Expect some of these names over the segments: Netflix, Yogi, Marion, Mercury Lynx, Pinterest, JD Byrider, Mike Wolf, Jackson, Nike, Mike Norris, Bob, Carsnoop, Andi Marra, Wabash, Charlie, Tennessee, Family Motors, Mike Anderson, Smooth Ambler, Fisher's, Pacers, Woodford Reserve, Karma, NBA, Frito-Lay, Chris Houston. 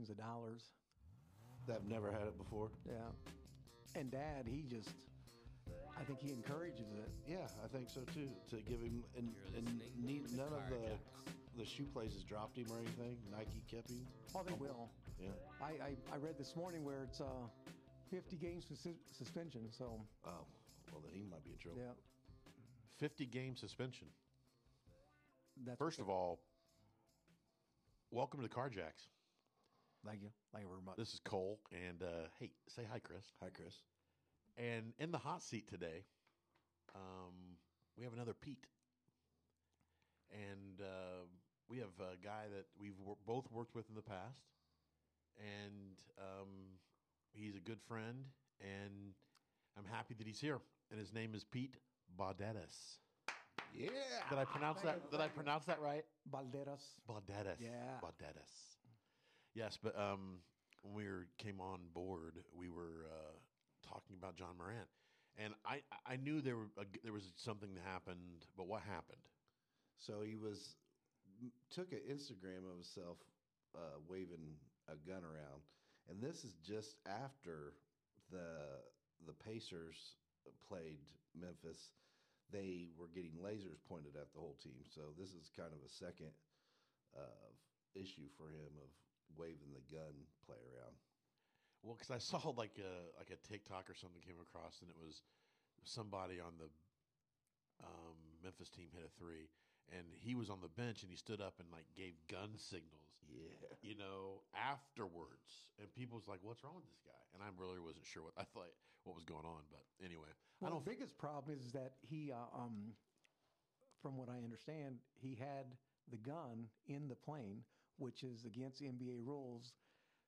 millions of dollars. I've never had it before. Yeah. And Dad, he just, I think he encourages it. Yeah, I think so too. To give him, and none of the shoe places dropped him or anything. Nike kept him. Oh, they will. Yeah. I read this morning where it's 50 game suspension, so. Oh, well then he might be in trouble. Yeah. 50 game suspension. First of all, welcome to the Carjacks. Thank you. Thank you very much. This is Cole, and hey, say hi, Chris. Hi, Chris. And in the hot seat today, we have another Pete. And we have a guy that we've both worked with in the past, and he's a good friend, and I'm happy that he's here. And his name is Pete Balderas. Yeah. Did I pronounce that? Did I pronounce that right? Balderas. Balderas. Yeah. Balderas. Yes, but when we came on board, we were talking about John Morant, and I knew there was something that happened, but what happened? So he took an Instagram of himself waving a gun around, and this is just after the Pacers played Memphis. They were getting lasers pointed at the whole team, so this is kind of a second issue for him of waving the gun play around. Well, because I saw like a TikTok or something came across, and it was somebody on the Memphis team hit a three, and he was on the bench, and he stood up and like gave gun signals. Yeah, you know, afterwards, and people was like, "What's wrong with this guy?" And I really wasn't sure what I thought what was going on, but anyway, well, the biggest problem is that he, from what I understand, he had the gun in the plane, which is against NBA rules.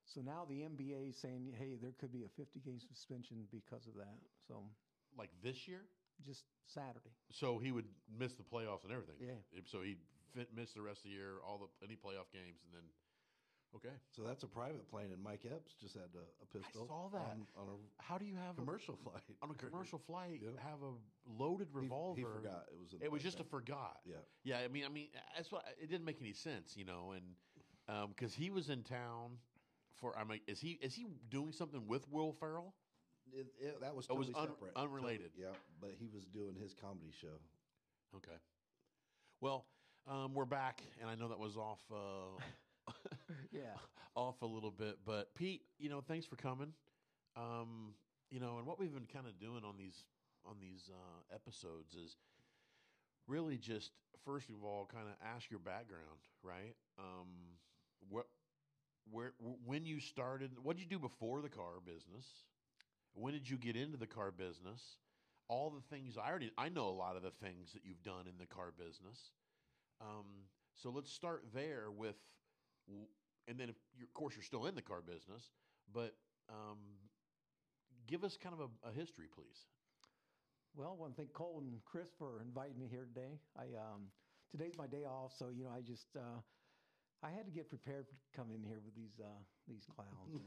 So now the NBA is saying, hey, there could be a 50-game suspension because of that. So, like this year? Just Saturday. So he would miss the playoffs and everything. Yeah. So he'd miss the rest of the year, any playoff games, and then, okay. So that's a private plane, and Mike Epps just had a pistol. I saw that. On a How do you have commercial flight? On a commercial flight, yep. Have a loaded revolver. He forgot. It was just a forgot. Yeah. Yeah, I mean, that's what, it didn't make any sense, you know, and because he was in town for, I mean, is he doing something with Will Ferrell? That was totally separate. Unrelated. Totally, yeah, but he was doing his comedy show. Okay. Well, we're back, and I know that was off. Yeah, off a little bit, but Pete, you know, thanks for coming. You know, and what we've been kind of doing on these episodes is really just first of all, kind of ask your background, right? When you started, what did you do before the car business? When did you get into the car business? All the things I know a lot of the things that you've done in the car business. So let's start there with. And then, of course, you're still in the car business, but give us kind of a history, please. Well, I want to thank Cole and Chris for inviting me here today. Today's my day off, so you know I had to get prepared to come in here with these clowns,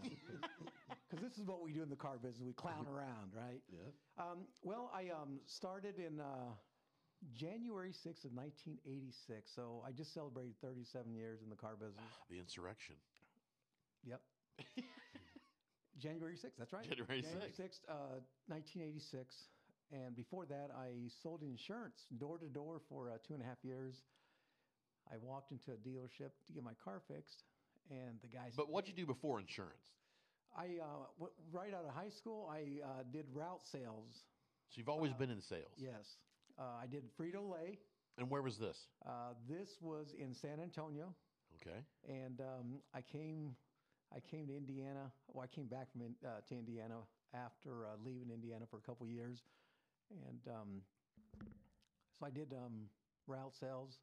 because this is what we do in the car business. We clown around, right? Yeah. Well, I started in January 6th of 1986. So I just celebrated 37 years in the car business. The insurrection. Yep. January 6th. That's right. January 6th, 1986. And before that, I sold insurance door to door for 2.5 years. I walked into a dealership to get my car fixed, and the guy said, but what'd you do before insurance? I right out of high school, I did route sales. So you've always been in sales. Yes. I did Frito-Lay. And where was this? This was in San Antonio. Okay. And I came to Indiana. Well, I came back from to Indiana after leaving Indiana for a couple years, and so I did route sales.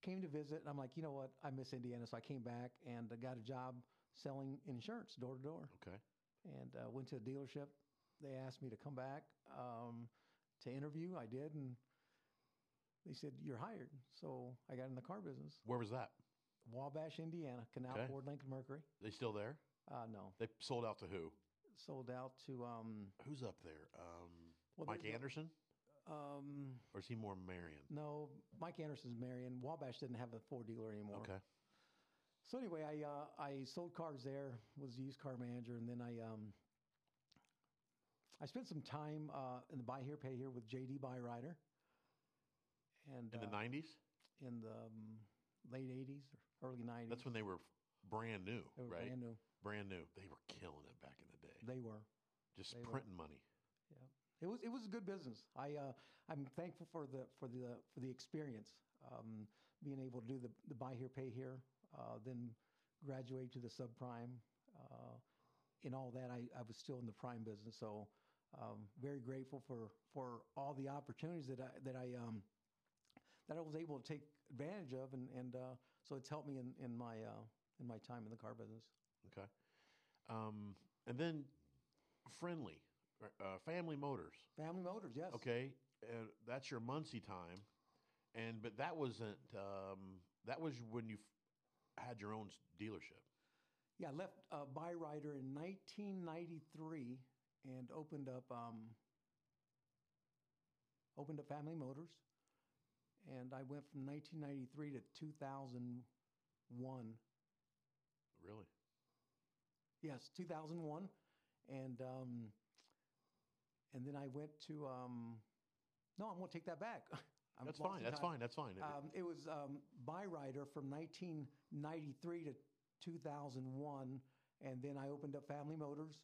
Came to visit, and I'm like, you know what? I miss Indiana, so I came back and got a job selling insurance door to door. Okay. And went to a dealership. They asked me to come back. To interview, I did, and they said, you're hired. So I got in the car business. Where was that? Wabash, Indiana, Canal Ford, Lincoln Mercury. They still there? No. They sold out to who? Sold out to... who's up there? Well, Mike Anderson? Or is he more Marion? No, Mike Anderson's Marion. Wabash didn't have a Ford dealer anymore. Okay. So anyway, I sold cars there, was the used car manager, and then I spent some time in the buy here, pay here with JD Byrider. And, in the 90s? In the late 80s, early 90s. That's when they were brand new, they were right? Brand new. Brand new. They were killing it back in the day. They were. Just they printing money. Yeah. It was a good business. I'm thankful for the experience, being able to do the buy here, pay here, then graduate to the subprime. In all that, I was still in the prime business, so very grateful for all the opportunities that I was able to take advantage of, and so it's helped me in my time in the car business. Okay, and then Friendly. Family Motors. Family Motors, yes. Okay, that's your Muncie time, but that wasn't. That was when you had your own dealership. Yeah, I left Byrider in 1993 and opened up Family Motors, and I went from 1993 to 2001. Really? Yes, 2001, and then I went to, no, I'm going to take that back. That's fine, that's fine. It was Byrider from 1993 to 2001, and then I opened up Family Motors,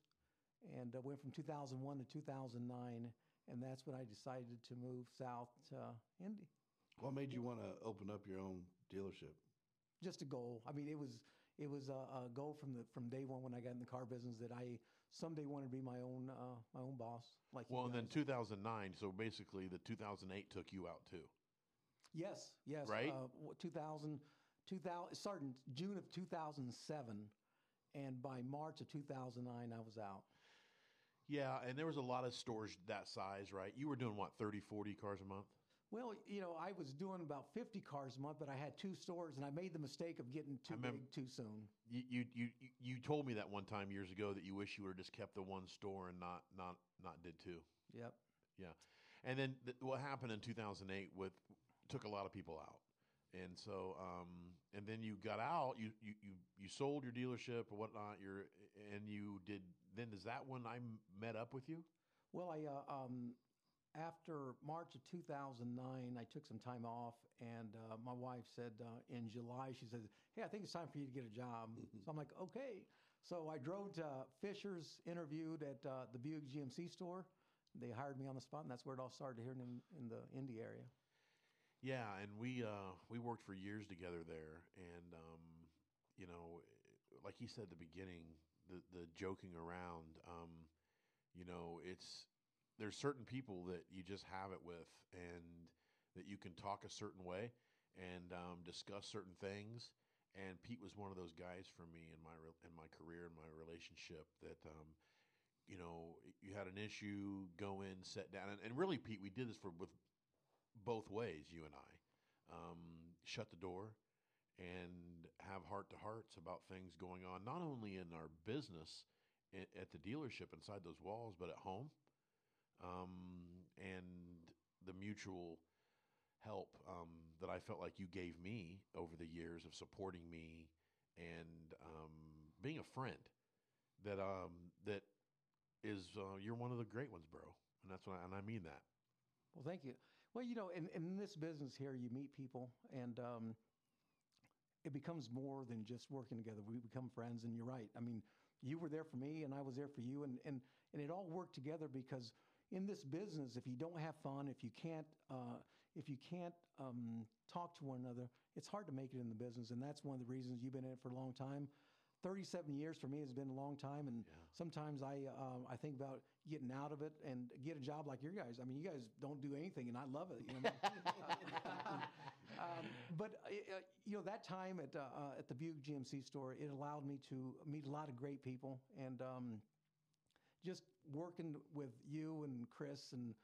and went from 2001 to 2009, and that's when I decided to move south to Indy. What made you want to open up your own dealership? Just a goal. I mean, it was a goal from day one when I got in the car business that I someday wanted to be my own boss. Like well, and then 2009. So basically, the 2008 took you out too. Yes. Yes. Right. 2000. It started in June of 2007, and by March of 2009, I was out. Yeah, and there was a lot of stores that size, right? You were doing what, 30, 40 cars a month? Well, you know, I was doing about 50 cars a month, but I had two stores, and I made the mistake of getting too big too soon. You told me that one time years ago that you wish you would have just kept the one store and not did two. Yep. Yeah, and then what happened in 2008 took a lot of people out, and so and then you got out. You sold your dealership or whatnot. You did. Then is that when I met up with you? Well, after March of 2009, I took some time off, and my wife said in July, she said, hey, I think it's time for you to get a job. So I'm like, okay. So I drove to Fisher's, interviewed at the Buick GMC store. They hired me on the spot, and that's where it all started here in the Indy area. Yeah, and we worked for years together there. And, you know, like he said at the beginning, the joking around, you know, it's... There's certain people that you just have it with, and that you can talk a certain way and discuss certain things. And Pete was one of those guys for me in my career and my relationship that, you know, you had an issue, go in, sit down, and really, Pete, we did this with both ways. You and I shut the door and have heart to hearts about things going on, not only in our business at the dealership inside those walls, but at home. And the mutual help that I felt like you gave me over the years of supporting me and being a friend that is you're one of the great ones, bro, and that's what I mean that. Well, thank you. Well, you know, in this business here, you meet people, and it becomes more than just working together. We become friends, and you're right. I mean, you were there for me, and I was there for you, and it all worked together because. In this business, if you don't have fun, if you can't talk to one another, it's hard to make it in the business, and that's one of the reasons you've been in it for a long time. 37 years for me has been a long time, and yeah. Sometimes I think about getting out of it and get a job like your guys. I mean, you guys don't do anything, and I love it. You know? But you know, that time at the Buick GMC store, it allowed me to meet a lot of great people, and. Just working with you and Chris and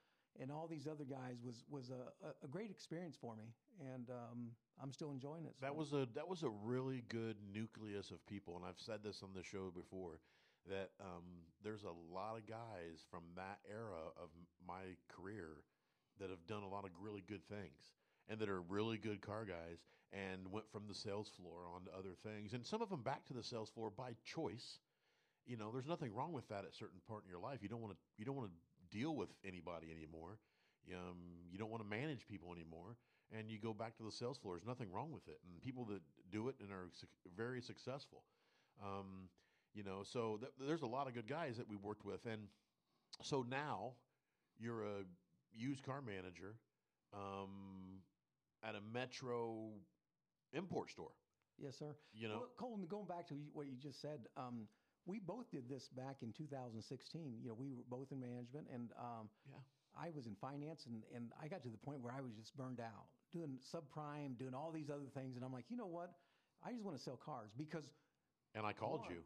all these other guys was a great experience for me, and I'm still enjoying it. So. That was a really good nucleus of people, and I've said this on the show before that there's a lot of guys from that era of my career that have done a lot of really good things, and that are really good car guys and went from the sales floor on to other things. And some of them back to the sales floor by choice. You know, there's nothing wrong with that at a certain part in your life. You don't want to deal with anybody anymore. You don't want to manage people anymore. And you go back to the sales floor. There's nothing wrong with it. And people that do it and are very successful. You know, so there's a lot of good guys that we worked with. And so now you're a used car manager at a Metro import store. Yes, sir. You know, well, Colton, going back to what you just said, we both did this back in 2016. You know, we were both in management, and I was in finance, and I got to the point where I was just burned out, doing subprime, doing all these other things, and I'm like, you know what? I just want to sell cars because. And I called you.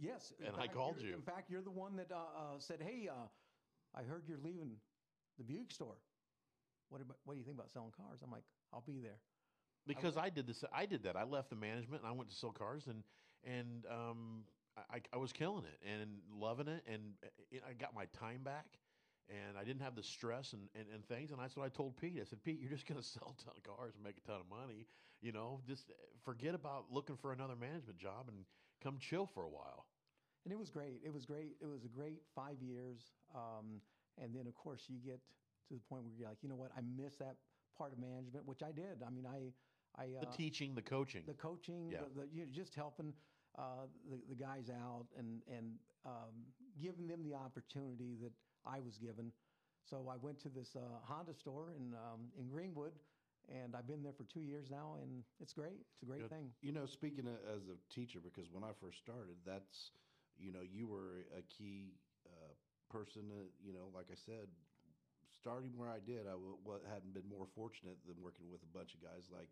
Yes. And I called you. In fact, you're the one that said, hey, I heard you're leaving the Buick store. What do you think about selling cars? I'm like, I'll be there. Because I did that. I left the management, and I went to sell cars, and I was killing it and loving it, and I got my time back. And I didn't have the stress and things. And that's what I told Pete. I said, Pete, you're just going to sell a ton of cars and make a ton of money. You know, just forget about looking for another management job and come chill for a while. And it was great. It was great. It was a great 5 years. And then, of course, you get to the point where you're like, you know what? I miss that part of management, which I did. I mean, the teaching, the coaching. The coaching, yeah. Just helping the guys out and giving them the opportunity that I was given. So I went to this Honda store in Greenwood, and I've been there for 2 years now, and it's great. It's a great thing. You know, speaking as a teacher, because when I first started, that's, you know, you were a key person, you know, like I said, starting where I did, hadn't been more fortunate than working with a bunch of guys like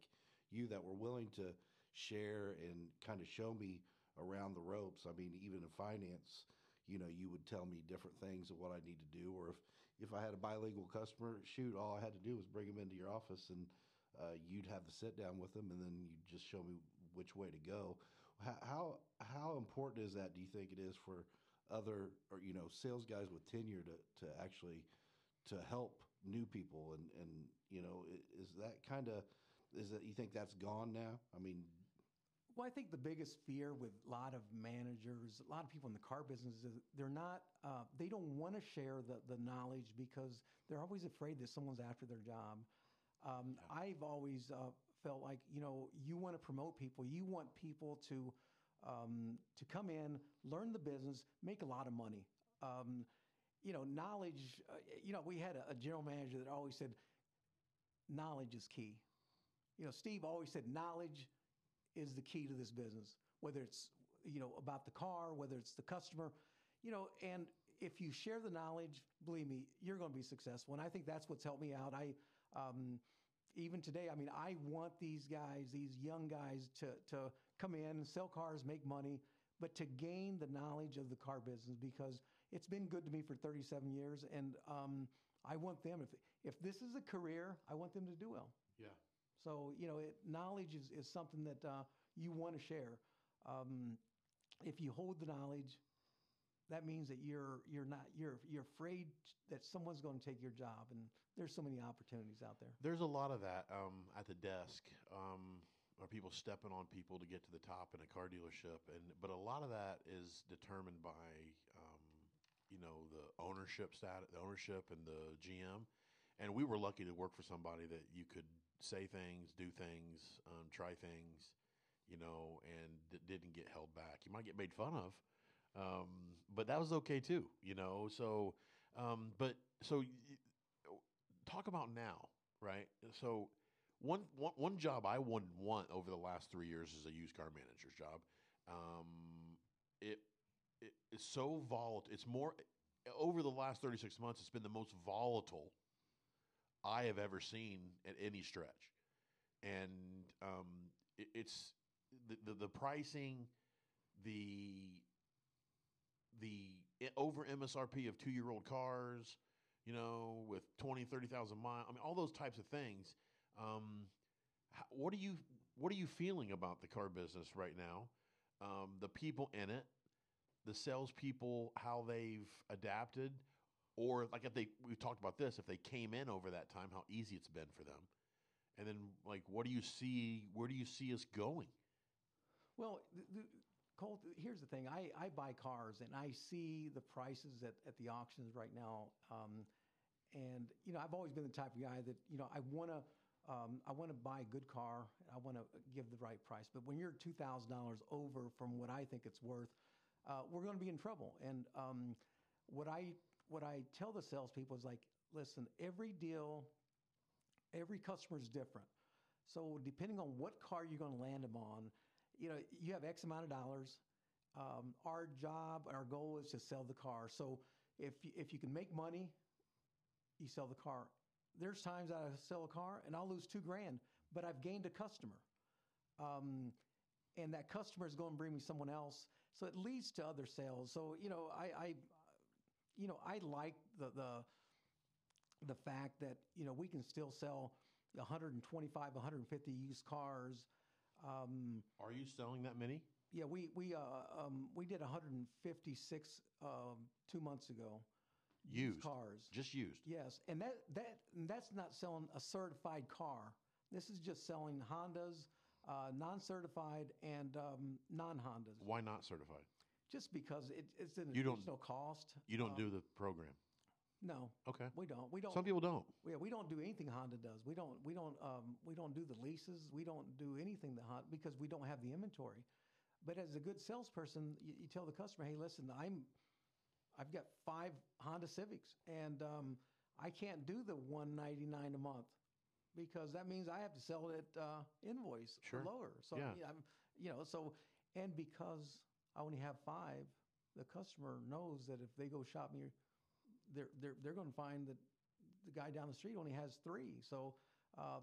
you that were willing to share and kind of show me around the ropes. I mean, even in finance, you know, you would tell me different things of what I need to do, or if I had a bilingual customer, shoot, all I had to do was bring them into your office, and you'd have the sit down with them, and then you'd just show me which way to go. How important is that? Do you think it is for other, or you know, sales guys with tenure to actually to help new people, and you know, is that you think that's gone now? I mean. Well, I think the biggest fear with a lot of managers, a lot of people in the car business, is they're not, they don't want to share the knowledge because they're always afraid that someone's after their job. I've always felt like, you know, you want to promote people. You want people to come in, learn the business, make a lot of money. You know, knowledge, you know, we had a general manager that always said, knowledge is key. You know, Steve always said, knowledge is the key to this business, whether it's, you know, about the car, whether it's the customer, you know, and if you share the knowledge, believe me, you're going to be successful. And I think that's what's helped me out. Even today, I mean, I want these guys, these young guys to come in, sell cars, make money, but to gain the knowledge of the car business, because it's been good to me for 37 years. And I want them, if this is a career, I want them to do well. Yeah. So, you know, knowledge is something that you want to share. If you hold the knowledge, that means that you're afraid that someone's going to take your job. And there's so many opportunities out there. There's a lot of that at the desk, or people stepping on people to get to the top in a car dealership. But a lot of that is determined by, you know, the ownership and the GM. And we were lucky to work for somebody that you could say things, do things, try things, you know, and didn't get held back. You might get made fun of, but that was okay too, you know. So, talk about now, right? So, one job I wouldn't want over the last 3 years is a used car manager's job. It is so volatile. It's more over the last 36 months. It's been the most volatile I have ever seen at any stretch, and it's the pricing, the over MSRP of 2-year-old cars, you know, with 30,000 miles. I mean, all those types of things. What are you feeling about the car business right now? The people in it, the salespeople, how they've adapted. Or like we've talked about this, if they came in over that time, how easy it's been for them. And then, like, what do you see? Where do you see us going? Well, Colt, here's the thing. I buy cars, and I see the prices at the auctions right now. And, you know, I've always been the type of guy that, you know, I want to buy a good car. I want to give the right price. But when you're $2,000 over from what I think it's worth, we're going to be in trouble. And what I tell the salespeople is, like, listen, every deal, every customer is different. So depending on what car you're going to land them on, you know, you have X amount of dollars. Our goal is to sell the car. So if you can make money, you sell the car. There's times I sell a car and I'll lose $2,000, but I've gained a customer. And that customer is going to bring me someone else. So it leads to other sales. So, you know, I like the fact that, you know, we can still sell 125, 150 used cars. Are you selling that many? Yeah, we did 156 2 months ago. Used cars, just used. Yes, and that's not selling a certified car. This is just selling Hondas, non-certified and non-Hondas. Why not certified? Just because it's an additional cost. You don't do the program. No. Okay. We don't. Some people don't. Yeah, we don't do anything Honda does. We don't do the leases. We don't do anything that Honda, because we don't have the inventory. But as a good salesperson, you tell the customer, hey, listen, I've got 5 Honda Civics, and I can't do the $199 a month, because that means I have to sell it invoice or lower. So yeah. And because I only have 5, the customer knows that if they go shop me, they're going to find that the guy down the street only has 3. So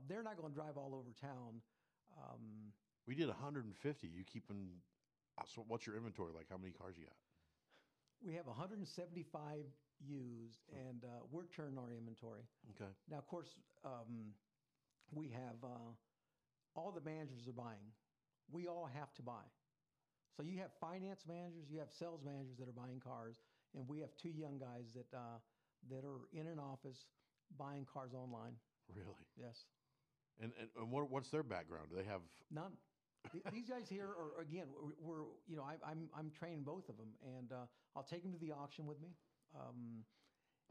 they're not going to drive all over town. We did 150. You keeping? So what's your inventory like? How many cars you got? We have 175 used, and we're turning our inventory. Okay. Now, of course, we have all the managers are buying. We all have to buy. So you have finance managers, you have sales managers that are buying cars. And we have 2 young guys that that are in an office buying cars online. Really? Yes. And what's their background? Do they have none? These guys here are, again, I'm training both of them, and I'll take them to the auction with me.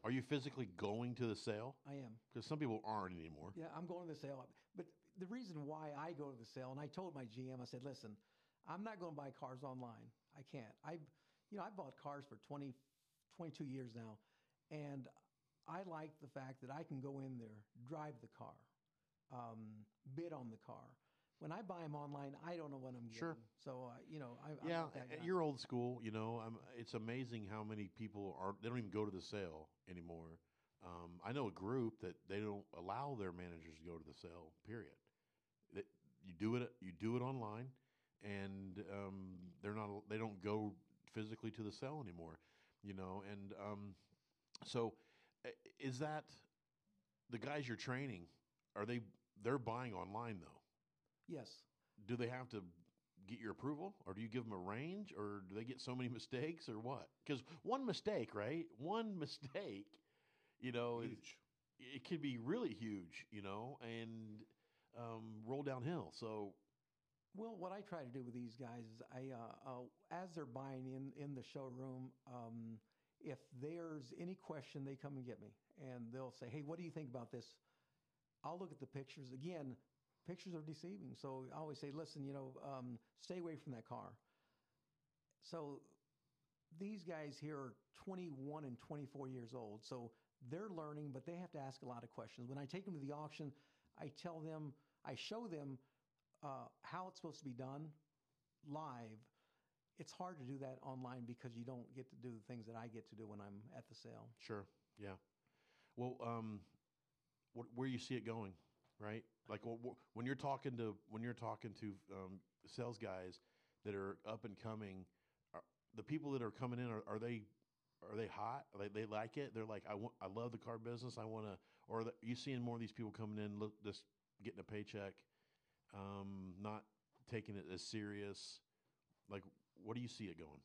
Are you physically going to the sale? I am, because some people aren't anymore. Yeah, I'm going to the sale. But the reason why I go to the sale, and I told my GM, I said, listen, I'm not going to buy cars online. I can't. I've bought cars for 22 years now, and I like the fact that I can go in there, drive the car, bid on the car. When I buy them online, I don't know what I'm getting. Sure. So, you're old school. You know, it's amazing how many people they don't even go to the sale anymore. I know a group that they don't allow their managers to go to the sale, period. You do it online, and they don't go physically to the cell anymore, you know. And so is that the guys you're training, they're buying online though? Yes. Do they have to get your approval, or do you give them a range, or do they get so many mistakes, or what? Because one mistake, you know, huge. It could be really huge, you know, and roll downhill. So well, what I try to do with these guys is as they're buying in the showroom, if there's any question, they come and get me. And they'll say, hey, what do you think about this? I'll look at the pictures. Again, pictures are deceiving. So I always say, listen, you know, stay away from that car. So these guys here are 21 and 24 years old. So they're learning, but they have to ask a lot of questions. When I take them to the auction, I show them how it's supposed to be done live. It's hard to do that online because you don't get to do the things that I get to do when I'm at the sale. Sure, yeah. Well, where you see it going, right? Like when you're talking to sales guys that are up and coming, the people that are coming in, are they hot? They like it. They're like, I love the car business. I want to. Or are you seeing more of these people coming in, just getting a paycheck? Not taking it as serious. Like, what do you see it going?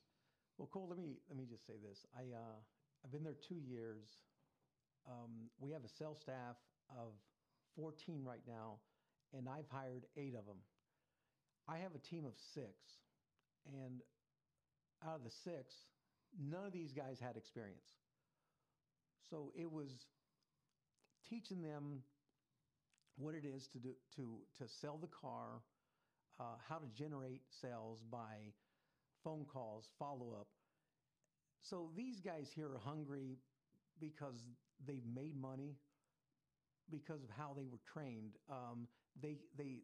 Well, Cole, let me just say this. I've been there 2 years. We have a sales staff of 14 right now, and I've hired 8 of them. I have a team of 6, and out of the 6, none of these guys had experience. So it was teaching them what it is to do, to sell the car, how to generate sales by phone calls, follow-up. So these guys here are hungry because they've made money because of how they were trained. They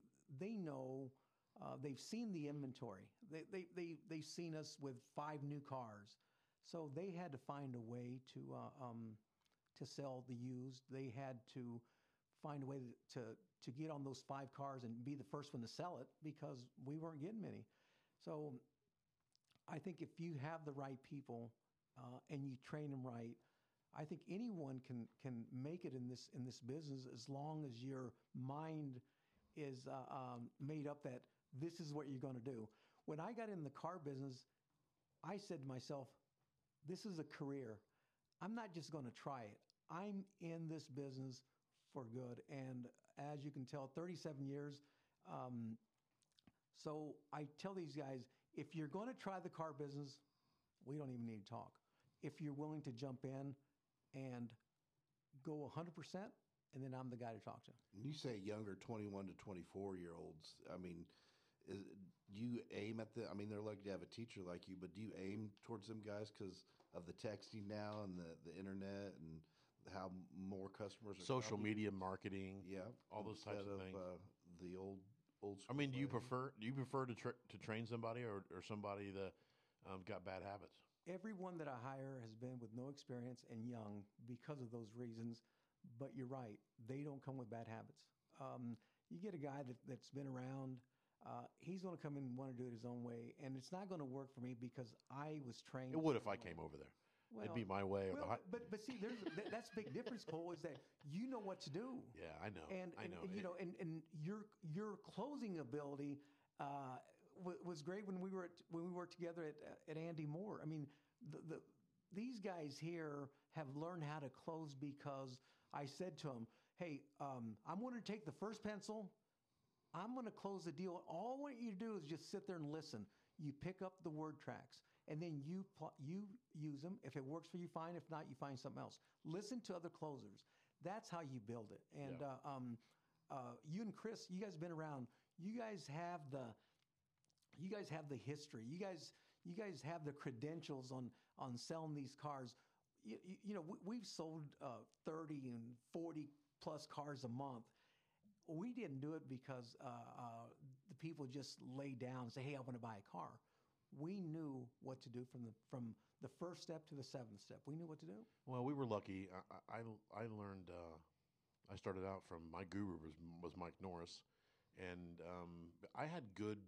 know, they've seen the inventory. They've seen us with 5 new cars. So they had to find a way to sell the used. They had to find a way to get on those 5 cars and be the first one to sell it because we weren't getting many. So I think if you have the right people and you train them right, I think anyone can make it in this business as long as your mind is made up that this is what you're going to do. When I got in the car business, I said to myself, this is a career. I'm not just going to try it. I'm in this business for good. And as you can tell, 37 years. So I tell these guys, if you're going to try the car business, we don't even need to talk. If you're willing to jump in and go 100%, and then I'm the guy to talk to. You say younger 21 to 24-year-olds. I mean, do you aim at the? I mean, they're lucky to have a teacher like you, but do you aim towards them guys because of the texting now and the internet and how more customers are social media marketing? Yeah, all those types of things. The old school. I mean, do you prefer to train somebody or somebody that got bad habits? Everyone that I hire has been with no experience and young because of those reasons. But you're right, they don't come with bad habits. You get a guy that's been around, he's going to come in and want to do it his own way, and it's not going to work for me because I was trained. It would if I came over there. Well, it'd be my way. But see, that's the big difference, Cole, is that you know what to do. Yeah, I know. And your closing ability was great when we worked together at Andy Moore. I mean, these guys here have learned how to close because I said to them, hey, I'm going to take the first pencil. I'm going to close the deal. All I want you to do is just sit there and listen. You pick up the word tracks, and then you use them. If it works for you, fine. If not, you find something else. Listen to other closers. That's how you build it. And yeah. You and Chris, you guys have been around. You guys have the history. You guys have the credentials on selling these cars. You know, we've sold 30 and 40 plus cars a month. We didn't do it because the people just lay down and say, hey, I want to buy a car. We knew what to do from the first step to the 7th step. We knew what to do. Well, we were lucky. I learned, I started out from, my guru was Mike Norris. And I had good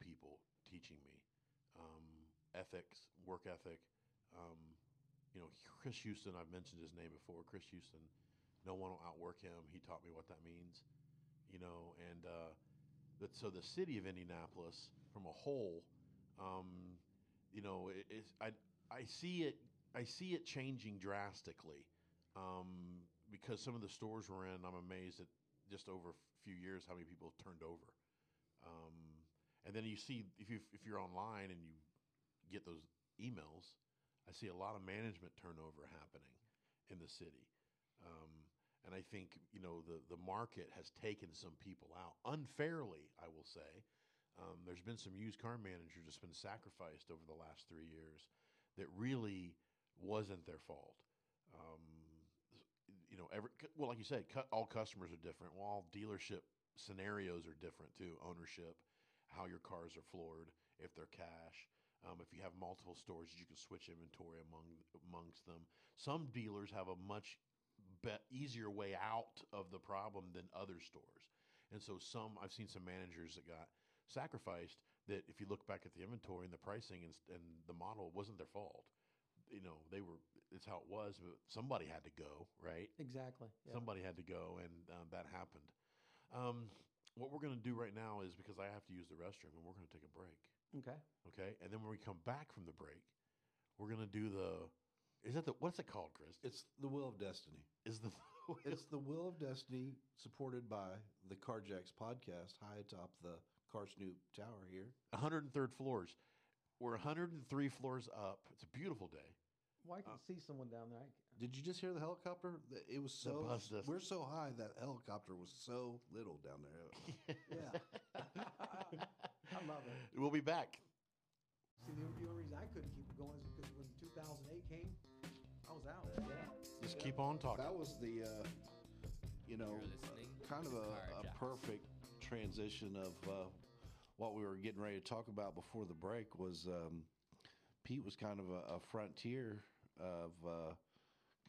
people teaching me ethics, work ethic. You know, Chris Houston, I've mentioned his name before. Chris Houston, no one will outwork him. He taught me what that means. You know, and so the city of Indianapolis, from a whole, you know, I see it changing drastically because some of the stores we're in, I'm amazed at just over a few years how many people have turned over. And then you see, if you're online and you get those emails, I see a lot of management turnover happening in the city. And I think, you know, the market has taken some people out unfairly, I will say. There's been some used car managers that's been sacrificed over the last 3 years that really wasn't their fault. You know, like you said, all customers are different. Well, all dealership scenarios are different too. Ownership, how your cars are floored, if they're cash, if you have multiple stores, you can switch inventory amongst them. Some dealers have a much easier way out of the problem than other stores, and so I've seen some managers that got sacrificed. That if you look back at the inventory and the pricing and the model, it wasn't their fault. You know, it's how it was, but somebody had to go, right? Exactly. Yeah. Somebody had to go, and that happened. What we're going to do right now is, because I have to use the restroom, and we're going to take a break. Okay. And then when we come back from the break, we're going to do the Is that the, what's it called, Chris? It's the Will of Destiny. It's the Will of Destiny, supported by the Carjacks podcast, high atop the Carsnoop Tower here. 103rd floors. We're 103 floors up. It's a beautiful day. Well, I can see someone down there. Did you just hear the helicopter? It was so... We're so high that helicopter was so little down there. Yeah. I love it. We'll be back. See, the only reason I couldn't keep it going is because when 2008 came, I was out. Yeah. Just keep on talking. That was the, kind of a perfect transition of what we were getting ready to talk about before the break was... Pete was kind of a frontier of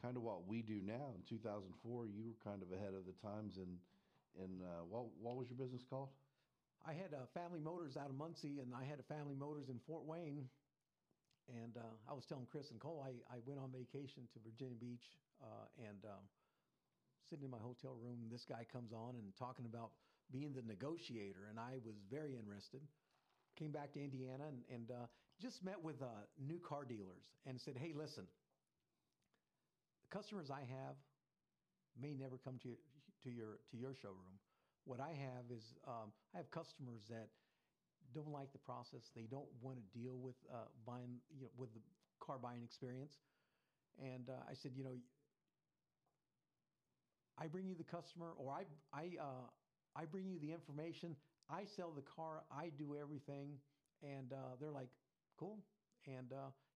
kind of what we do now. In 2004, you were kind of ahead of the times. And what was your business called? I had a Family Motors out of Muncie, and I had a Family Motors in Fort Wayne. And I was telling Chris and Cole, I went on vacation to Virginia Beach and sitting in my hotel room. This guy comes on and talking about being the negotiator, and I was very interested. Came back to Indiana and just met with new car dealers and said, hey, listen, the customers I have may never come to your showroom. What I have is I have customers that don't like the process. They don't want to deal with buying, with the car buying experience. And I said, I bring you the customer, or I bring you the information. I sell the car, I do everything, and they're like, cool. And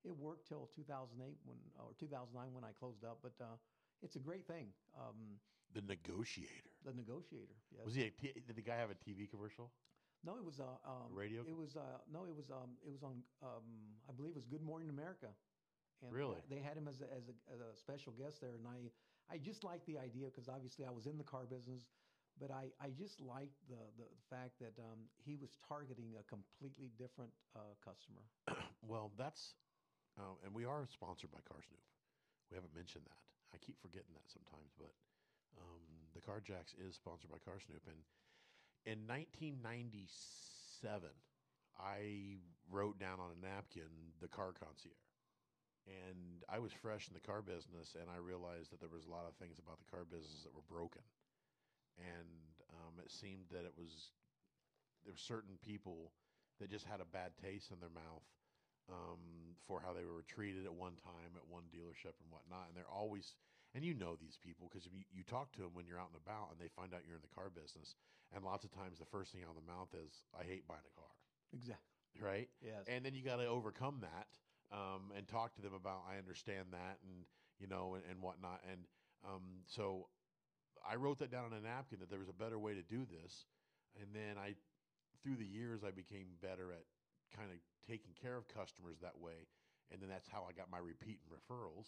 it worked till 2009 when I closed up, but it's a great thing. The Negotiator. The Negotiator, yes. Did the guy have a TV commercial? No, it was radio? It was on I believe it was Good Morning America. And really? They had him as a special guest there, and I just liked the idea because obviously I was in the car business. But I just liked the fact that he was targeting a completely different customer. Well, that's, and we are sponsored by Carsnoop. We haven't mentioned that. I keep forgetting that sometimes, but the Carjacks is sponsored by Carsnoop. And in 1997, I wrote down on a napkin the car concierge. And I was fresh in the car business, and I realized that there was a lot of things about the car business that were broken. And it seemed that there were certain people that just had a bad taste in their mouth for how they were treated at one time, at one dealership and whatnot. And they're always, and these people, because you talk to them when you're out and about and they find out you're in the car business. And lots of times the first thing out of the mouth is, I hate buying a car. Exactly. Right? Yes. And then you got to overcome that and talk to them about, I understand that and whatnot. And so I wrote that down on a napkin that there was a better way to do this. And then through the years, I became better at kind of taking care of customers that way. And then that's how I got my repeat and referrals,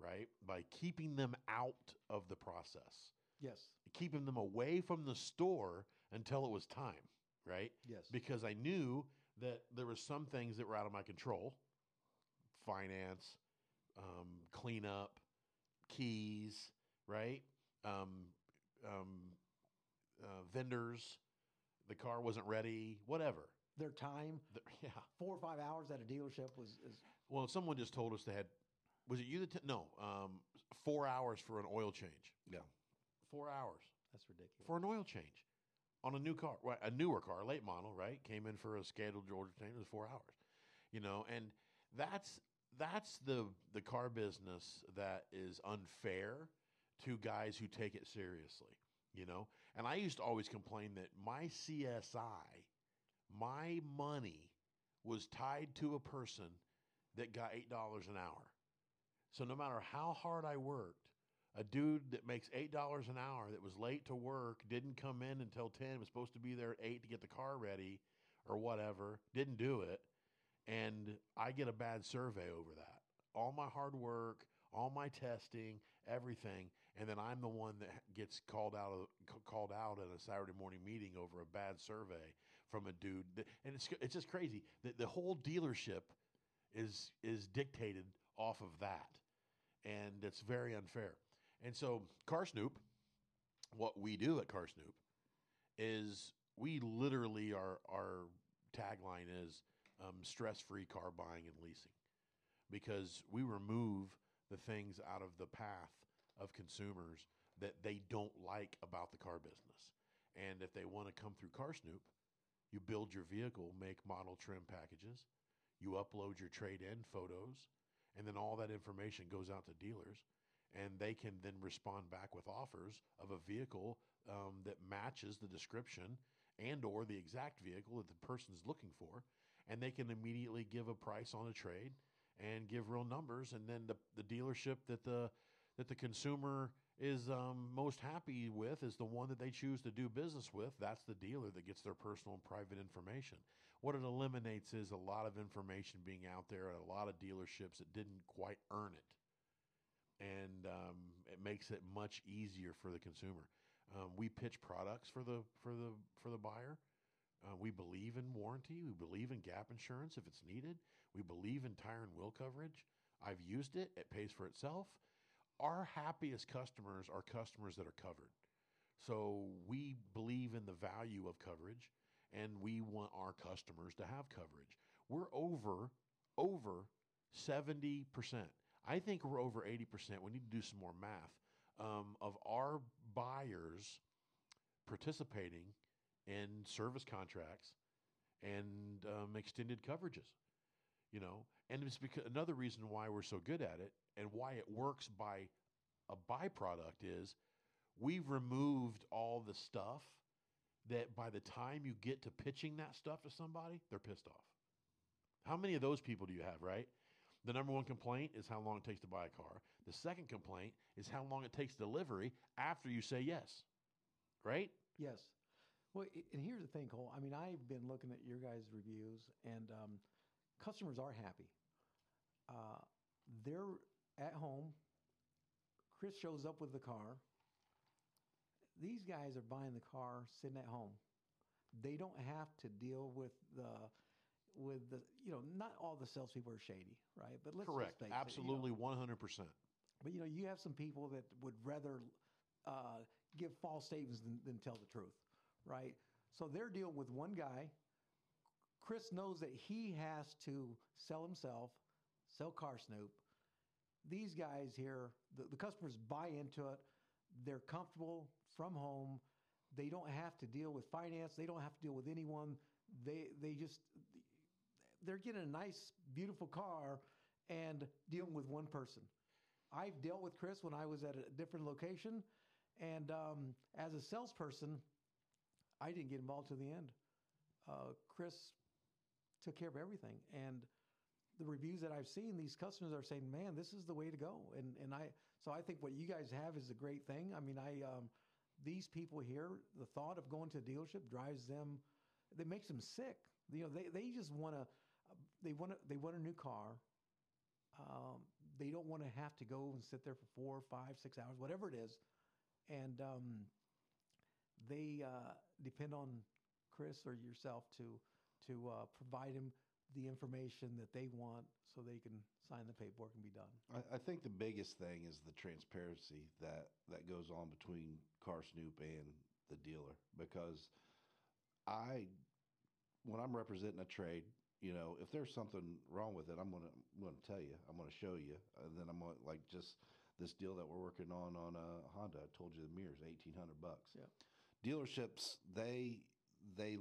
right? By keeping them out of the process. Yes. Keeping them away from the store until it was time, right? Yes. Because I knew that there were some things that were out of my control. Finance, cleanup, keys, right? Vendors, the car wasn't ready, whatever. Their time, 4 or 5 hours at a dealership was. Well, someone just told us they had. Was it you that? No, 4 hours for an oil change. Yeah, 4 hours. That's ridiculous. For an oil change, on a new car, right? A newer car, late model, right? Came in for a scheduled Georgia change. It was 4 hours, and that's the car business that is unfair to guys who take it seriously, And I used to always complain that my CSI, my money, was tied to a person that got $8 an hour. So no matter how hard I worked, a dude that makes $8 an hour that was late to work, didn't come in until 10, was supposed to be there at 8 to get the car ready or whatever, didn't do it, and I get a bad survey over that. All my hard work, all my testing, everything, and then I'm the one that gets called out at a Saturday morning meeting over a bad survey from a dude. And it's just crazy. The whole dealership is dictated off of that, and it's very unfair. And so Carsnoop, what we do at Carsnoop is we literally, our tagline is stress-free car buying and leasing, because we remove the things out of the path of consumers that they don't like about the car business. And if they want to come through Carsnoop, you build your vehicle, make model trim packages, you upload your trade-in photos, and then all that information goes out to dealers, and they can then respond back with offers of a vehicle that matches the description and or the exact vehicle that the person's looking for, and they can immediately give a price on a trade and give real numbers, and then the dealership that the consumer is most happy with is the one that they choose to do business with. That's the dealer that gets their personal and private information. What it eliminates is a lot of information being out there at a lot of dealerships that didn't quite earn it. And it makes it much easier for the consumer. We pitch products for the buyer. We believe in warranty. We believe in gap insurance if it's needed. We believe in tire and wheel coverage. I've used it. It pays for itself. Our happiest customers are customers that are covered. So we believe in the value of coverage, and we want our customers to have coverage. We're over 70%. I think we're over 80%. We need to do some more math of our buyers participating in service contracts and extended coverages. You know, and it's because another reason why we're so good at it and why it works by a byproduct is we've removed all the stuff that by the time you get to pitching that stuff to somebody, they're pissed off. How many of those people do you have, right? The number one complaint is how long it takes to buy a car. The second complaint is how long it takes delivery after you say yes, right? Yes. Well, and here's the thing, Cole. I mean, I've been looking at your guys' reviews, and customers are happy. They're at home. Chris shows up with the car. These guys are buying the car sitting at home. They don't have to deal with the you know, not all the salespeople are shady, right? But let's correct, just absolutely, it, you know? 100%. But you know, you have some people that would rather give false statements than tell the truth, right? So they're dealing with one guy. Chris knows that he has to sell himself, sell Carsnoop. These guys here, the customers buy into it. They're comfortable from home. They don't have to deal with finance. They don't have to deal with anyone. They just, they're getting a nice, beautiful car and dealing with one person. I've dealt with Chris when I was at a different location. And as a salesperson, I didn't get involved to the end. Chris took care of everything. And the reviews that I've seen, these customers are saying, man, this is the way to go. And so I think what you guys have is a great thing. I mean, these people here, the thought of going to a dealership drives them, it makes them sick. You know, they just want a new car. They don't want to have to go and sit there for 4, 5, 6 hours, whatever it is. And they depend on Chris or yourself to provide them the information that they want so they can sign the paperwork and be done. I think the biggest thing is the transparency that goes on between Carsnoop and the dealer, because when I'm representing a trade, you know, if there's something wrong with it, I'm gonna tell you, I'm gonna show you, and then I'm gonna, like, just this deal that we're working on a Honda. I told you the mirror's $1,800. Yeah. Dealerships, they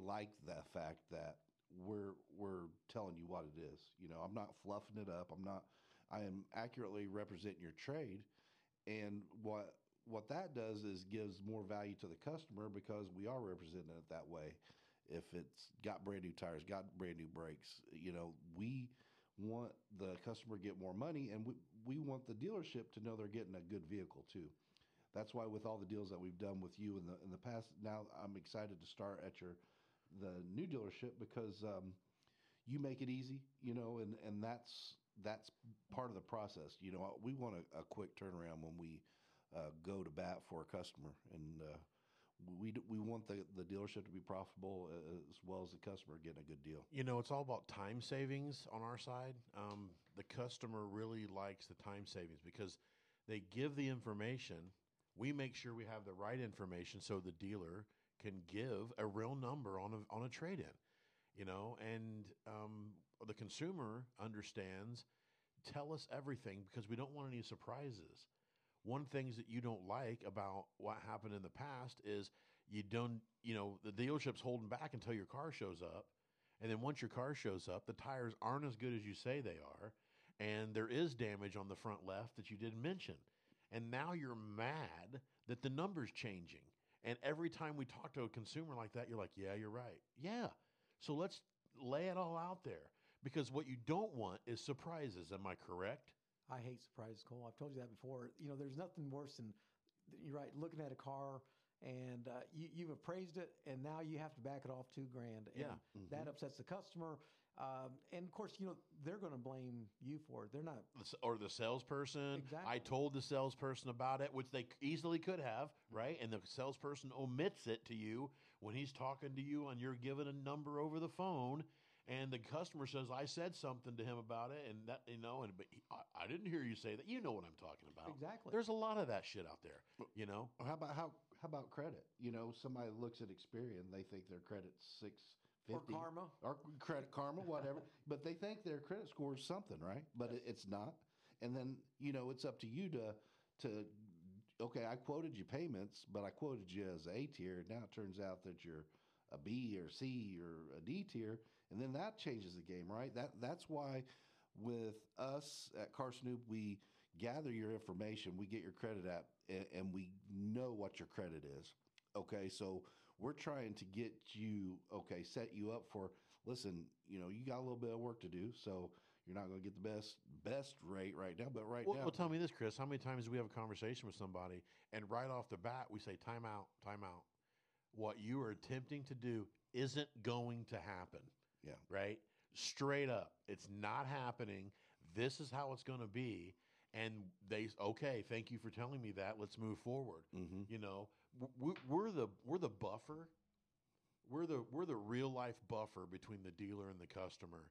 like the fact that we're telling you what it is. You know, I'm not fluffing it up. I am accurately representing your trade, and what that does is gives more value to the customer because we are representing it that way. If it's got brand new tires, got brand new brakes, you know, we want the customer to get more money, and we want the dealership to know they're getting a good vehicle too. That's why with all the deals that we've done with you in the past, now I'm excited to start at the new dealership because you make it easy, you know, and that's part of the process. You know, we want a quick turnaround when we go to bat for a customer, and we want the dealership to be profitable as well as the customer getting a good deal. You know, it's all about time savings on our side. The customer really likes the time savings because they give the information. We make sure we have the right information so the dealer can give a real number on a trade-in, you know, and the consumer understands tell us everything because we don't want any surprises. One things that you don't like about what happened in the past is you don't, you know, the dealership's holding back until your car shows up. And then once your car shows up, the tires aren't as good as you say they are. And there is damage on the front left that you didn't mention. And now you're mad that the number's changing. And every time we talk to a consumer like that, you're like, yeah, you're right. Yeah. So let's lay it all out there. Because what you don't want is surprises. Am I correct? I hate surprises, Cole. I've told you that before. You know, there's nothing worse than, you're right, looking at a car and you've appraised it, and now you have to back it off $2,000. And yeah. Mm-hmm. That upsets the customer. And, of course, you know, they're going to blame you for it. They're not. Or the salesperson. Exactly. I told the salesperson about it, which they easily could have, right? And the salesperson omits it to you when he's talking to you and you're given a number over the phone. And the customer says, I said something to him about it, and that, you know, and but I didn't hear you say that. You know what I'm talking about. Exactly. There's a lot of that shit out there, you know. Or how about credit? You know, somebody looks at Experian, they think their credit's 650. Or Karma. Or credit Karma, whatever. But they think their credit score is something, right? But yes. It's not. And then, you know, it's up to you to okay, I quoted you payments, but I quoted you as A tier, and now it turns out that you're a B or C or a D tier, and then that changes the game, right? That's why with us at Carsnoop, we gather your information, we get your credit app, and we know what your credit is, okay? So we're trying to get you, okay, set you up for, listen, you know, you got a little bit of work to do, so you're not going to get the best rate right now, but right now. Well, tell me this, Chris, how many times do we have a conversation with somebody, and right off the bat, we say, time out, time out. What you are attempting to do isn't going to happen. Yeah. Right? Straight up. It's not happening. This is how it's going to be. And they, okay, thank you for telling me that. Let's move forward. Mm-hmm. You know, we're the buffer. We're the real life buffer between the dealer and the customer.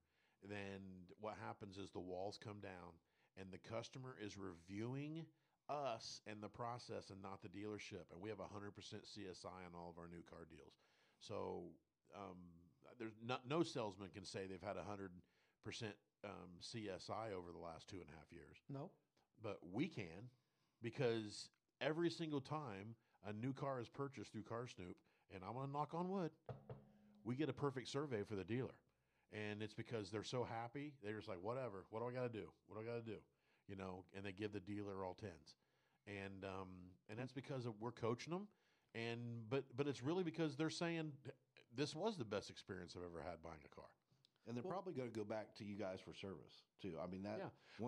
Then what happens is the walls come down and the customer is reviewing us and the process and not the dealership. And we have 100% CSI on all of our new car deals. So there's no salesman can say they've had 100% CSI over the last 2.5 years. No. But we can, because every single time a new car is purchased through Carsnoop, and I'm going to knock on wood, we get a perfect survey for the dealer. And it's because they're so happy. They're just like, whatever. What do I got to do? What do I got to do? You know, and they give the dealer all tens. And that's because we're coaching them. But it's really because they're saying this was the best experience I've ever had buying a car. And they're probably going to go back to you guys for service, too. I mean, that. Yeah.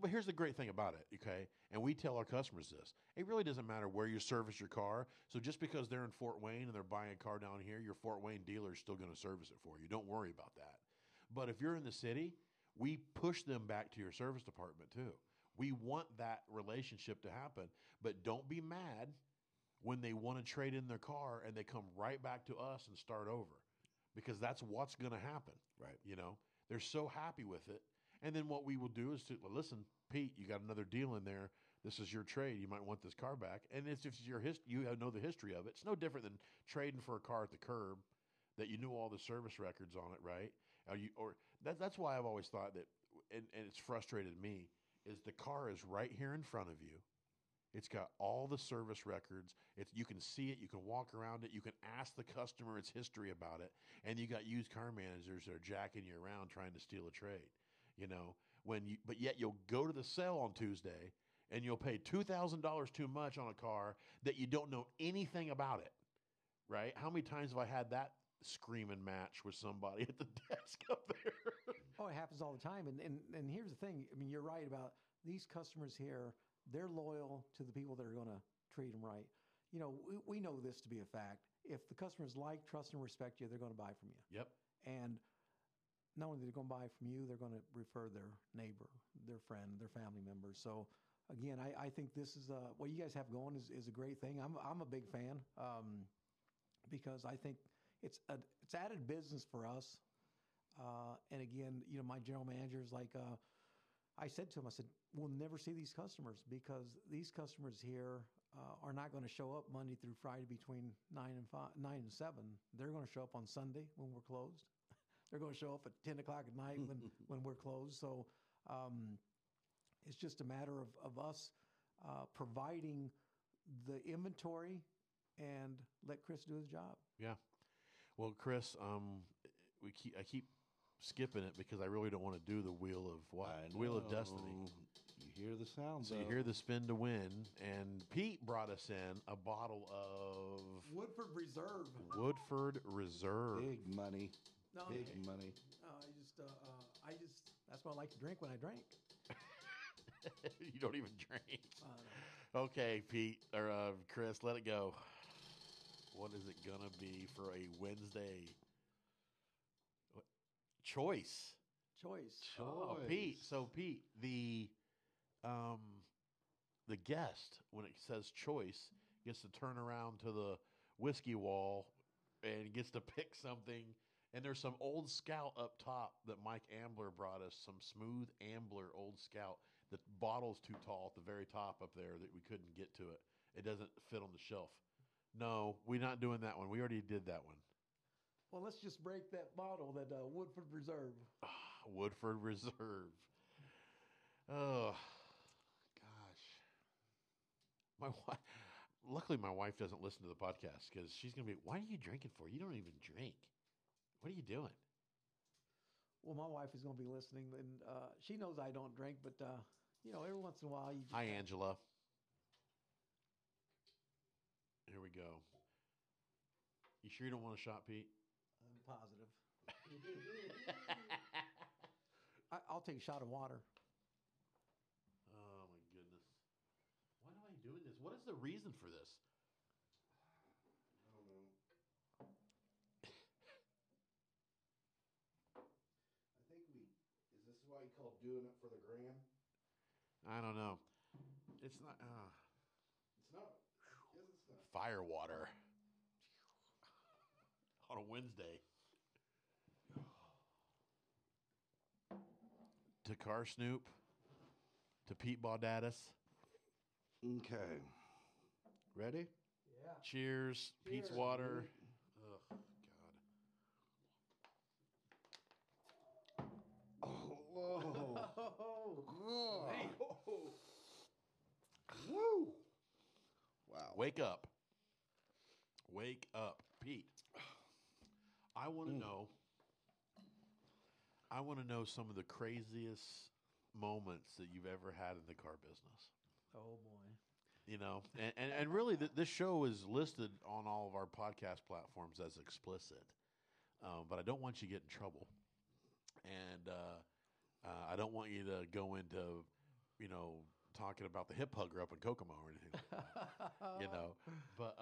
But here's the great thing about it, okay? And we tell our customers this. It really doesn't matter where you service your car. So just because they're in Fort Wayne and they're buying a car down here, your Fort Wayne dealer is still going to service it for you. Don't worry about that. But if you're in the city, we push them back to your service department, too. We want that relationship to happen. But don't be mad when they want to trade in their car and they come right back to us and start over, because that's what's going to happen. Right. You know, they're so happy with it. And then what we will do is to, well, listen, Pete, you got another deal in there. This is your trade. You might want this car back. And it's, if your you know the history of it. It's no different than trading for a car at the curb that you knew all the service records on it, right? That's why I've always thought that, and it's frustrated me, is the car is right here in front of you. It's got all the service records. You can see it. You can walk around it. You can ask the customer its history about it. And you got used car managers that are jacking you around trying to steal a trade, you know. But yet you'll go to the sale on Tuesday and you'll pay $2,000 too much on a car that you don't know anything about it, right? How many times have I had that screaming match with somebody at the desk up there? Oh, it happens all the time. And here's the thing. I mean, you're right about these customers here. They're loyal to the people that are going to treat them right. You know, we know this to be a fact. If the customers like, trust, and respect you, they're going to buy from you. Yep. And not only are they going to buy from you, they're going to refer their neighbor, their friend, their family member. So, again, I think this is what you guys have going is a great thing. I'm a big fan because I think it's added business for us. And, again, you know, my general manager is like, I said to him, I said, we'll never see these customers because these customers here are not going to show up Monday through Friday between 9 and 7. They're going to show up on Sunday when we're closed. They're going to show up at 10 o'clock at night when we're closed. So It's just a matter of us providing the inventory and let Chris do his job. Yeah. Well, Chris, I keep skipping it because I really don't want to do the Wheel of Why and Wheel of Destiny. You hear the sound, so you hear the spin to win. And Pete brought us in a bottle of Woodford Reserve. Big money. No, big money. No, I just that's what I like to drink when I drink. You don't even drink. No. Okay, Pete or Chris, let it go. What is it gonna be for a Wednesday? Choice. Oh, Pete. So, Pete, the guest, when it says choice, gets to turn around to the whiskey wall and gets to pick something. And there's some Old Scout up top that Mike Ambler brought us, some smooth Ambler Old Scout. The bottle's too tall at the very top up there that we couldn't get to it. It doesn't fit on the shelf. No, we're not doing that one. We already did that one. Well, let's just break that bottle, that Woodford Reserve. Oh, Woodford Reserve. Oh, gosh. Luckily, my wife doesn't listen to the podcast because she's going to be, why are you drinking for? You don't even drink. What are you doing? Well, my wife is going to be listening, and she knows I don't drink, but, every once in a while. Hi, Angela. Here we go. You sure you don't want a shot, Pete? I'm positive. I'll take a shot of water. Oh, my goodness. Why am I doing this? What is the reason for this? I don't know. Is this why you call doing it for the gram? I don't know. It's not. It's not. Yes, it's not. Fire water. On a Wednesday. To Carsnoop. To Pete Balderas. Okay. Ready? Yeah. Cheers. Pete's water. Ugh, God. Oh. Hey. Oh. Woo. Wow. Wake up, Pete. I want to know. I want to know some of the craziest moments that you've ever had in the car business. Oh boy! You know, and really, this show is listed on all of our podcast platforms as explicit, but I don't want you to get in trouble, and I don't want you to go into, talking about the hip hugger up in Kokomo or anything like that. But.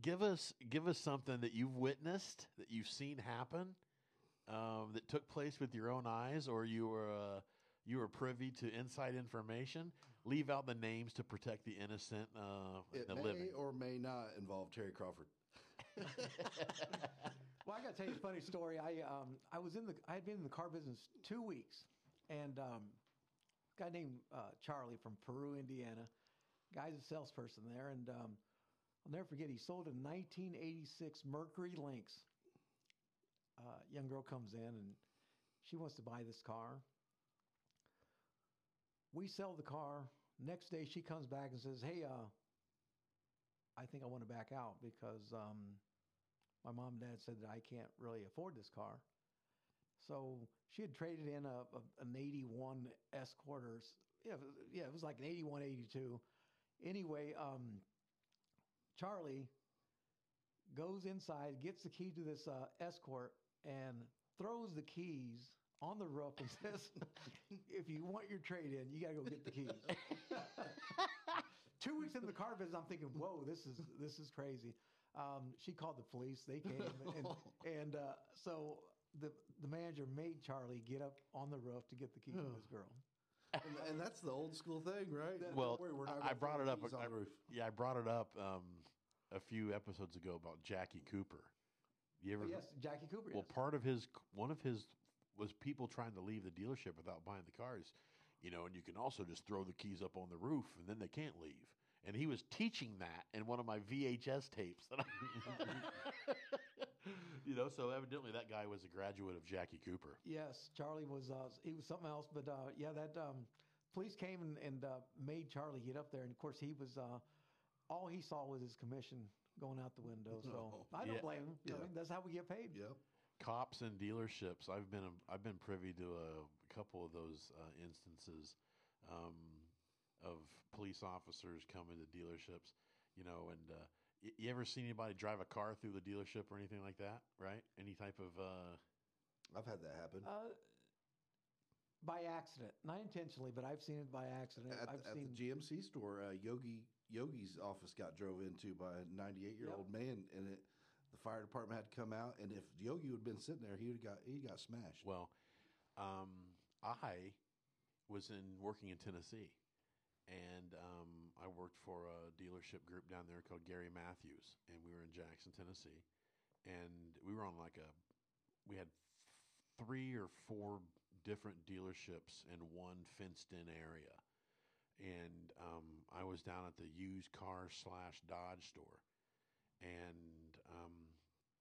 Give us something that you've witnessed, that you've seen happen, that took place with your own eyes, or you were privy to inside information. Leave out the names to protect the innocent. It may living. Or may not involve Terry Crawford. Well, I got to tell you a funny story. I had been in the car business 2 weeks, and a guy named Charlie from Peru, Indiana, guy's a salesperson there, and. I'll never forget, he sold a 1986 Mercury Lynx. Young girl comes in, and she wants to buy this car. We sell the car. Next day, she comes back and says, hey, I think I want to back out because my mom and dad said that I can't really afford this car. So she had traded in an 81 Escort. Or, yeah, it was like an 81, 82. Anyway, Charlie goes inside, gets the key to this Escort, and throws the keys on the roof and says, if you want your trade-in, you got to go get the keys. 2 weeks in the car business, I'm thinking, whoa, this is crazy. She called the police. They came, and so the manager made Charlie get up on the roof to get the keys to this girl. And that's the old school thing, right? Well, I brought it up. I brought it up a few episodes ago about Jackie Cooper. You ever? Yes, Jackie Cooper. Well, yes. One of his was people trying to leave the dealership without buying the cars, And you can also just throw the keys up on the roof, and then they can't leave. And he was teaching that in one of my VHS tapes. So evidently that guy was a graduate of Jackie Cooper. Yes, Charlie was. He was something else, but that police came and made Charlie get up there, and of course he was all he saw was his commission going out the window. So I don't blame him. Yeah. I mean, that's how we get paid. Yep. Cops and dealerships. I've been privy to a couple of those instances of police officers coming to dealerships, you know, and you ever seen anybody drive a car through the dealership or anything like that, right? Any type of I've had that happen. By accident, not intentionally, but I've seen it by accident. At the GMC store, Yogi's office got drove into by a 98-year-old man, and the fire department had to come out. And if Yogi would have been sitting there, he got smashed. Well, I was working in Tennessee, and I worked for a dealership group down there called Gary Matthews, and we were in Jackson, Tennessee, and we were on we had 3 or 4 different dealerships in one fenced-in area. And I was down at the used car / Dodge store. And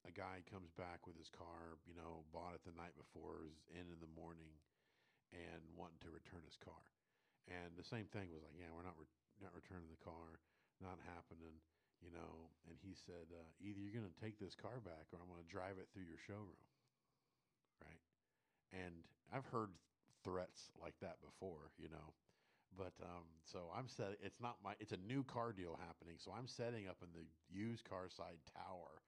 a guy comes back with his car, you know, bought it the night before, is in the morning, and wanting to return his car. And the same thing was like, yeah, we're not returning the car, not happening, you know. And he said, either you're going to take this car back or I'm going to drive it through your showroom, right? And I've heard threats like that before, you know, but so I'm set. It's not it's a new car deal happening. So I'm setting up in the used car side tower,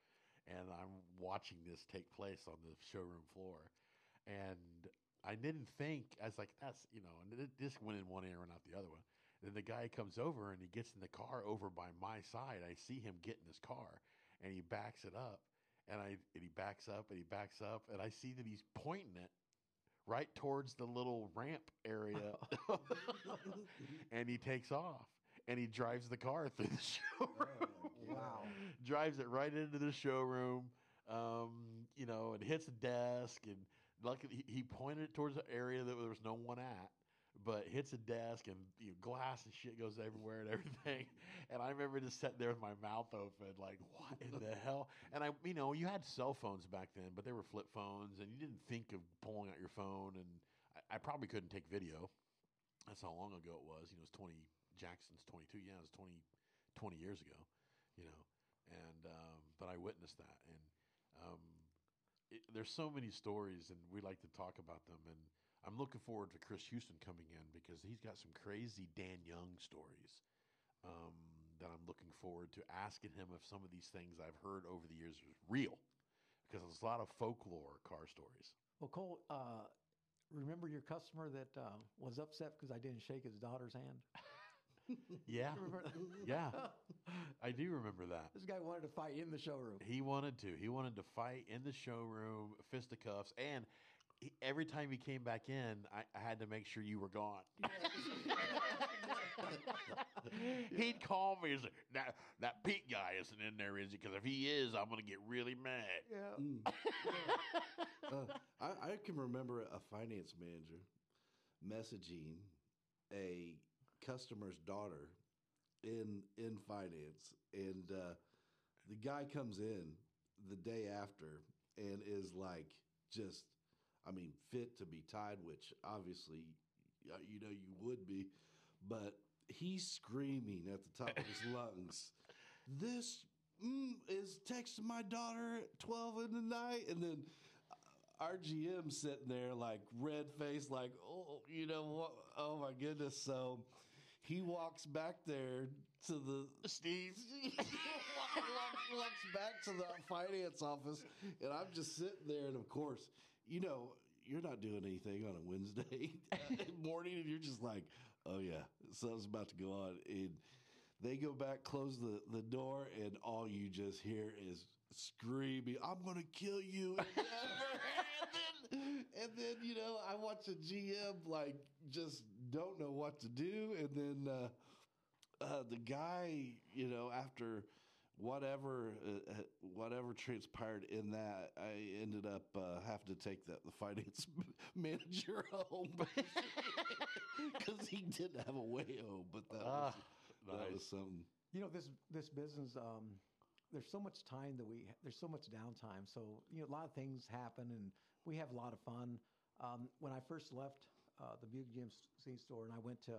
and I'm watching this take place on the showroom floor. And I didn't think, I was like, that's, you know, and this went in one ear and out the other one. And then the guy comes over and he gets in the car over by my side. I see him get in his car and he backs it up, and he backs up and he backs up, and I see that he's pointing it right towards the little ramp area. And he takes off and he drives the car through the showroom. Oh, wow. Drives it right into the showroom, you know, and hits a desk. And luckily he pointed it towards the area that there was no one at, but hits a desk, and you know, glass and shit goes everywhere and everything. And I remember just sitting there with my mouth open, like, what in the hell? And I, you know, you had cell phones back then, but they were flip phones, and you didn't think of pulling out your phone. And I probably couldn't take video. That's how long ago it was. You know, it was 22. Yeah, it was 20 years ago, you know. And, but I witnessed that. And there's so many stories, and we like to talk about them. And I'm looking forward to Chris Houston coming in because he's got some crazy Dan Young stories that I'm looking forward to asking him if some of these things I've heard over the years are real, because there's a lot of folklore car stories. Well, Cole, remember your customer that was upset because I didn't shake his daughter's hand? Yeah. Yeah. I do remember that. This guy wanted to fight in the showroom. He wanted to fight in the showroom, fisticuffs, and every time he came back in, I had to make sure you were gone. He'd call me and say, that Pete guy isn't in there, is he? Because if he is, I'm going to get really mad. Yeah. I can remember a finance manager messaging a customer's daughter in finance. And the guy comes in the day after and is like just – I mean, fit to be tied, which obviously, you know, you would be. But he's screaming at the top of his lungs, this is texting my daughter at 12 in the night. And then our GM sitting there like red faced, like, oh, you know what? Oh, my goodness. So he walks back there to the Steve. Walks back to the finance office, and I'm just sitting there. And of course, you know, you're not doing anything on a Wednesday morning, and you're just like, oh yeah, something's about to go on. And they go back, close the door, and all you just hear is screaming, I'm gonna kill you. And then, you know, I watch a GM like just don't know what to do. And then the guy, you know, after whatever transpired in that, I ended up having to take the finance manager home because he didn't have a way home. But that was something. You know, this business. There's so much time there's so much downtime. So, you know, a lot of things happen and we have a lot of fun. When I first left the Buick GMC store, and I went to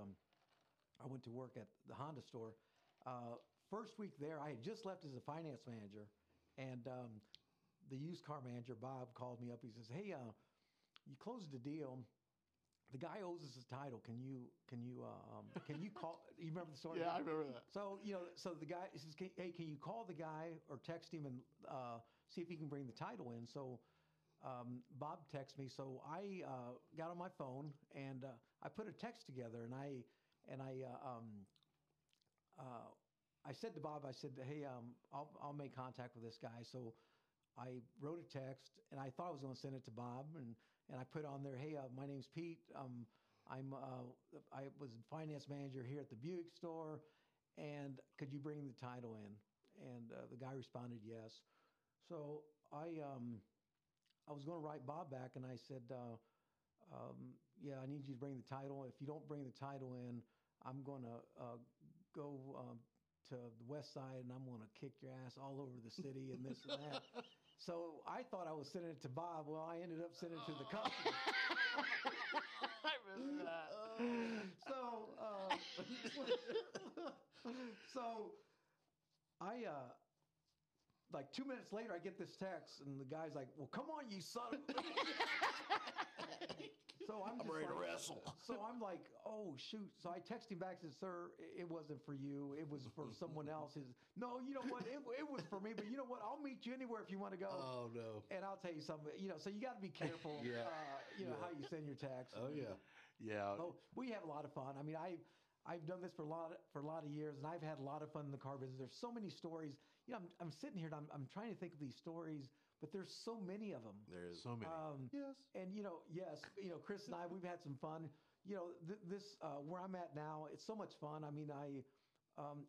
work at the Honda store. First week there, I had just left as a finance manager, and the used car manager, Bob, called me up. He says, hey, you closed the deal. The guy owes us a title. Can you call? You remember the story? Yeah, I remember that. So so the guy says, "Hey, can you call the guy or text him and see if he can bring the title in?" So Bob texts me. So I got on my phone and I put a text together, and I said to Bob, I said, "Hey, I'll make contact with this guy." So I wrote a text, and I thought I was going to send it to Bob, and I put on there, hey, my name's Pete. I was finance manager here at the Buick store, and could you bring the title in? And the guy responded yes. So I was going to write Bob back, and I said, yeah, I need you to bring the title. If you don't bring the title in, I'm going to go to the west side, and I'm going to kick your ass all over the city and this and that. So I thought I was sending it to Bob. Well, I ended up sending it to the customer. I remember that. So I, like 2 minutes later, I get this text, and the guy's like, well, come on, you son of So I'm ready to wrestle. So I'm like, oh, shoot. So I text him back and said, sir, it wasn't for you. It was for someone else. He says, no, you know what? It was for me. But you know what? I'll meet you anywhere if you want to go. Oh, no. And I'll tell you something. So you got to be careful, how you send your text. Oh, yeah. Yeah. So we have a lot of fun. I mean, I've done this for a lot of years, and I've had a lot of fun in the car business. There's so many stories. I'm sitting here and I'm trying to think of these stories, but there's so many of them. There's so many. Yes. And Chris and I, we've had some fun. This where I'm at now, it's so much fun. I mean,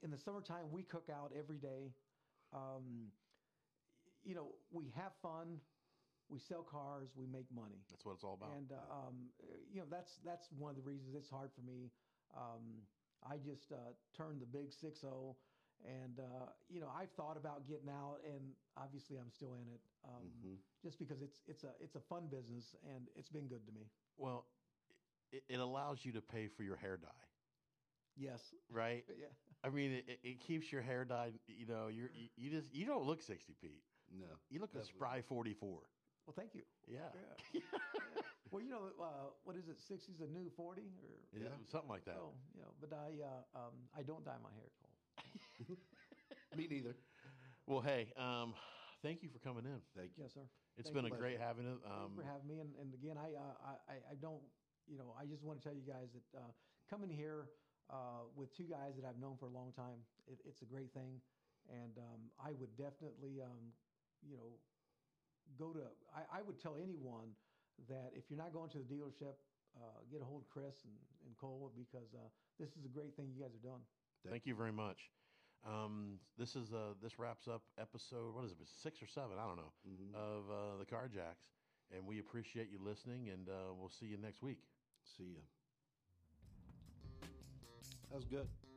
in the summertime we cook out every day. We have fun. We sell cars. We make money. That's what it's all about. And that's one of the reasons it's hard for me. I just turned the big 6-0, and I've thought about getting out, and obviously I'm still in it, just because it's a fun business, and it's been good to me. Well, it allows you to pay for your hair dye. Yes. Right. Yeah. I mean, it keeps your hair dye. You don't look 60, Pete. No. You look definitely. A spry 44. Well, thank you. Yeah. Well, what is it? 60's a new 40, or something like that. So, but I don't dye my hair, Cole. Me neither. Well, hey, thank you for coming in. Thank you, yes, sir. It's thank been a pleasure. Great having it. Thank you for having me, and again, I don't, I just want to tell you guys that coming here with two guys that I've known for a long time, it's a great thing, and I would definitely, I would tell anyone that if you're not going to the dealership, get a hold of Chris and Cole, because this is a great thing you guys are doing. Thank you very much. This wraps up episode, what is it, 6 or 7, I don't know, of the Car Jacks, and we appreciate you listening, and we'll see you next week. See ya. That was good.